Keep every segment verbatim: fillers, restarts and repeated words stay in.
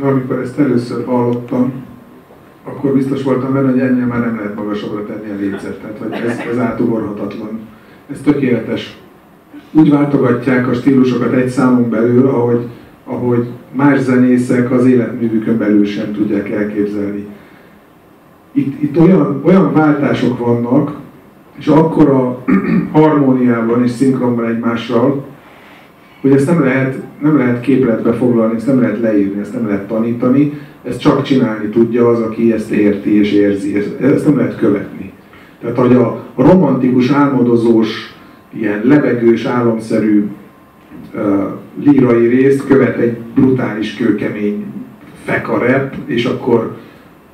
amikor ezt először hallottam, akkor biztos voltam benne, hogy ennél már nem lehet magasabbra tenni a lécet. Tehát, hogy ez, ez átugorhatatlan. Ez tökéletes. Úgy váltogatják a stílusokat egy számon belül, ahogy, ahogy más zenészek az életművükön belül sem tudják elképzelni. Itt, itt olyan, olyan váltások vannak, és akkora harmóniában és szinkronban egymással, hogy ezt nem lehet, nem lehet képletbe foglalni, ezt nem lehet leírni, ezt nem lehet tanítani, ezt csak csinálni tudja az, aki ezt érti és érzi, ezt, ezt nem lehet követni. Tehát, hogy a romantikus, álmodozós, ilyen lebegős, álomszerű uh, lírai részt követ egy brutális, kőkemény feka rap, és akkor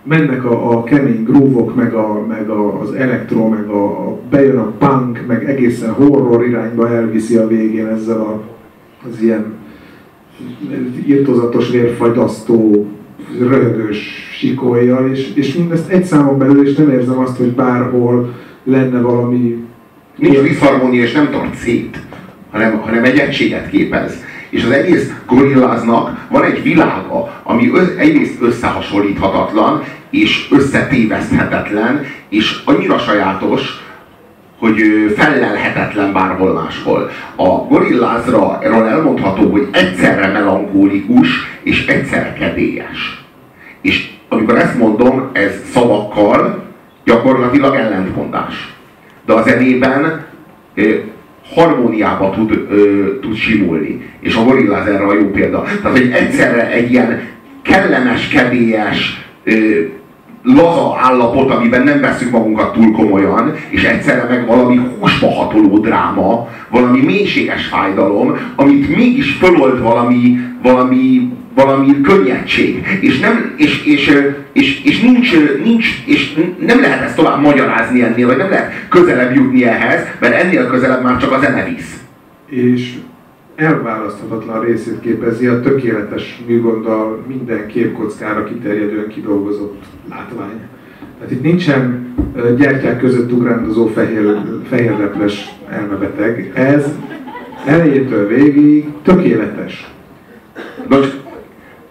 mennek a, a kemény groove-ok, meg, a, meg a, az elektro, meg a, bejön a punk, meg egészen horror irányba elviszi a végén ezzel a, az ilyen irtózatos, vérfagyasztó, röhögős sikoljal, és, és mindezt egy számon belül, és nem érzem azt, hogy bárhol lenne valami... Nincs diszharmónia, és nem tart szét, hanem, hanem egy egységet képez. És az egész Gorillaznak van egy világa, ami ö, egyrészt összehasonlíthatatlan, és összetéveszthetetlen, és annyira sajátos, hogy fellelhetetlen bárhol máshol. A Gorillazra erről elmondható, hogy egyszerre melankólikus, és egyszerre kedélyes. És amikor ezt mondom, ez szavakkal gyakorlatilag ellentmondás. De a zenében harmóniába tud, ö, tud simulni. És a Gorillaz erre a jó példa. Tehát, hogy egyszerre egy ilyen kellemes, kedélyes, ö, laza állapot, amiben nem veszünk magunkat túl komolyan, és egyszerre meg valami húsba hatoló dráma, valami mélységes fájdalom, amit mégis fölold valami, valami, valami könnyedség. És nem, és, és, és, és nincs, nincs, és nem lehet ezt tovább magyarázni ennél, vagy nem lehet közelebb jutni ehhez, mert ennél közelebb már csak a zene visz. És elválaszthatatlan részét képezi a tökéletes műgonddal minden képkockára kiterjedően kidolgozott látvány. Tehát itt nincsen gyertyák között ugrándozó fehér, fehérleples elmebeteg. Ez elejétől végig tökéletes. Nos,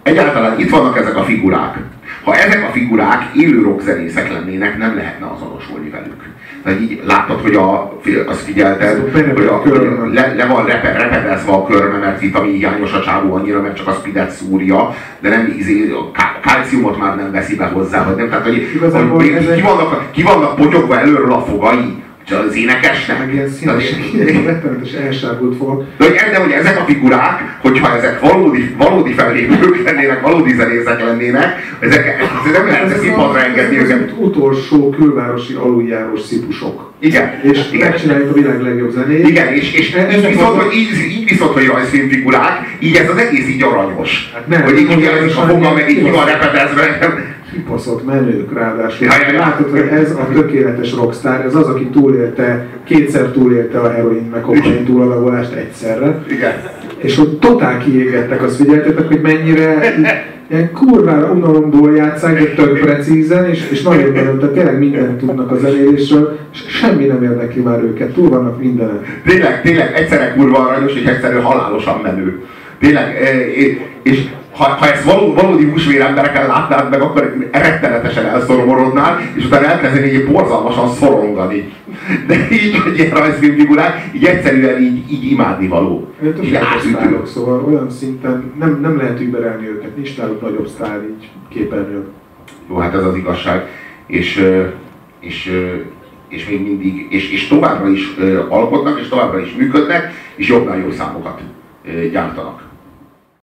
egyáltalán itt vannak ezek a figurák. Ha ezek a figurák élő rockzenészek lennének, nem lehetne azonosulni velük. Tehát így láttad, hogy a, azt figyelted, hogy a, a, le, le van repe, repedezve a körme, mert itt ami hiányos a csávó annyira, mert csak a speedet szúrja, de nem ízi, a kálciumot már nem veszi be hozzá, vagy nem. Tehát, hogy igazából hogy, ezek... ki, vannak, ki vannak potyogva előről a fogai, csak az énekesnek. Meg ilyen színesek, ilyen rettenetes elsárgult fogak. De hogy, de hogy ezek a figurák, hogyha ezek valódi, valódi fellépők lennének, valódi zenészek lennének, ezek, ezek nem lehetne színpadra engedni őket. Utolsó külvárosi aluljárós szipusok. Igen. És megcsináljuk a világ legjobb zenét. Igen, és, és, és viszont, viszont, hogy így, így viszont, hogy rajzfilmfigurák, így ez az egész így aranyos. Hát nem, hogy így ugyanis a foga meg így van repedezve. Kibaszott menők ráadásul. Látod, hogy ez a tökéletes rockstar, ez az, aki túlélte, kétszer túlélte a heroin meg kokain túlalagolást egyszerre. Igen. És hogy totál kiégettek, azt figyeltetek, hogy mennyire ilyen kurvára unalomból játszák, de tök precízen, és, és nagyon nagyon, tehát tényleg mindent tudnak a zenélésről, és semmi nem érdekli már őket, túl vannak mindenek. Tényleg, tényleg egyszerre kurva aranyos, és egyszerűen halálosan menő. Tényleg, és, és Ha, ha ezt való, valódi húsvér emberekkel látnád meg, akkor rettenetesen elszoromorodnál, és utána elkezdenél így borzalmasan szorongani. De így, hogy ilyen rajzfilmfigurák, így egyszerűen így, így imádni való. Sztárok, szóval olyan szinten nem, nem lehet überelni őket, nincs náluk nagyobb sztár így képernyőn. Jó, hát ez az igazság. És, és, és még mindig, és, és továbbra is alkotnak, és továbbra is működnek, és jobbnál jó számokat gyártanak.